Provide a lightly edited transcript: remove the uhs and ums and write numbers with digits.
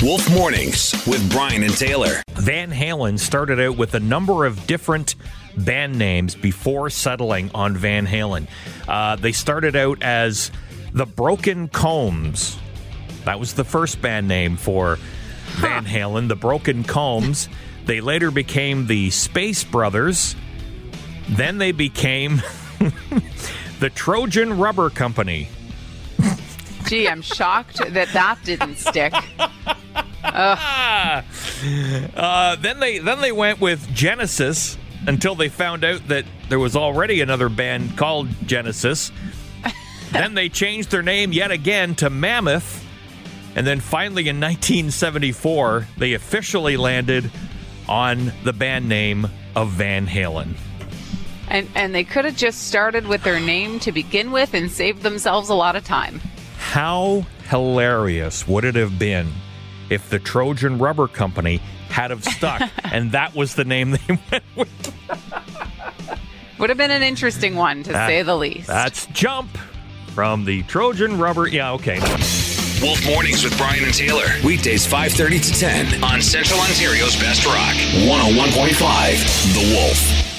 Wolf Mornings with Brian and Taylor. Van Halen started out with a number of different band names before settling on Van Halen. They started out as the Broken Combs. That was the first band name for Van Halen, the Broken Combs. They later became the Space Brothers. Then they became the Trojan Rubber Company. Gee, I'm shocked that didn't stick. Then they went with Genesis until they found out that there was already another band called Genesis. Then they changed their name yet again to Mammoth. And then finally in 1974, they officially landed on the band name of Van Halen. And they could have just started with their name to begin with and saved themselves a lot of time. How hilarious would it have been if the Trojan Rubber Company had have stuck and that was the name they went with? Would have been an interesting one, to say the least. That's Jump from the Trojan Rubber. Yeah, okay. Wolf Mornings with Brian and Taylor. Weekdays 5:30 to 10 on Central Ontario's Best Rock. 101.5 The Wolf.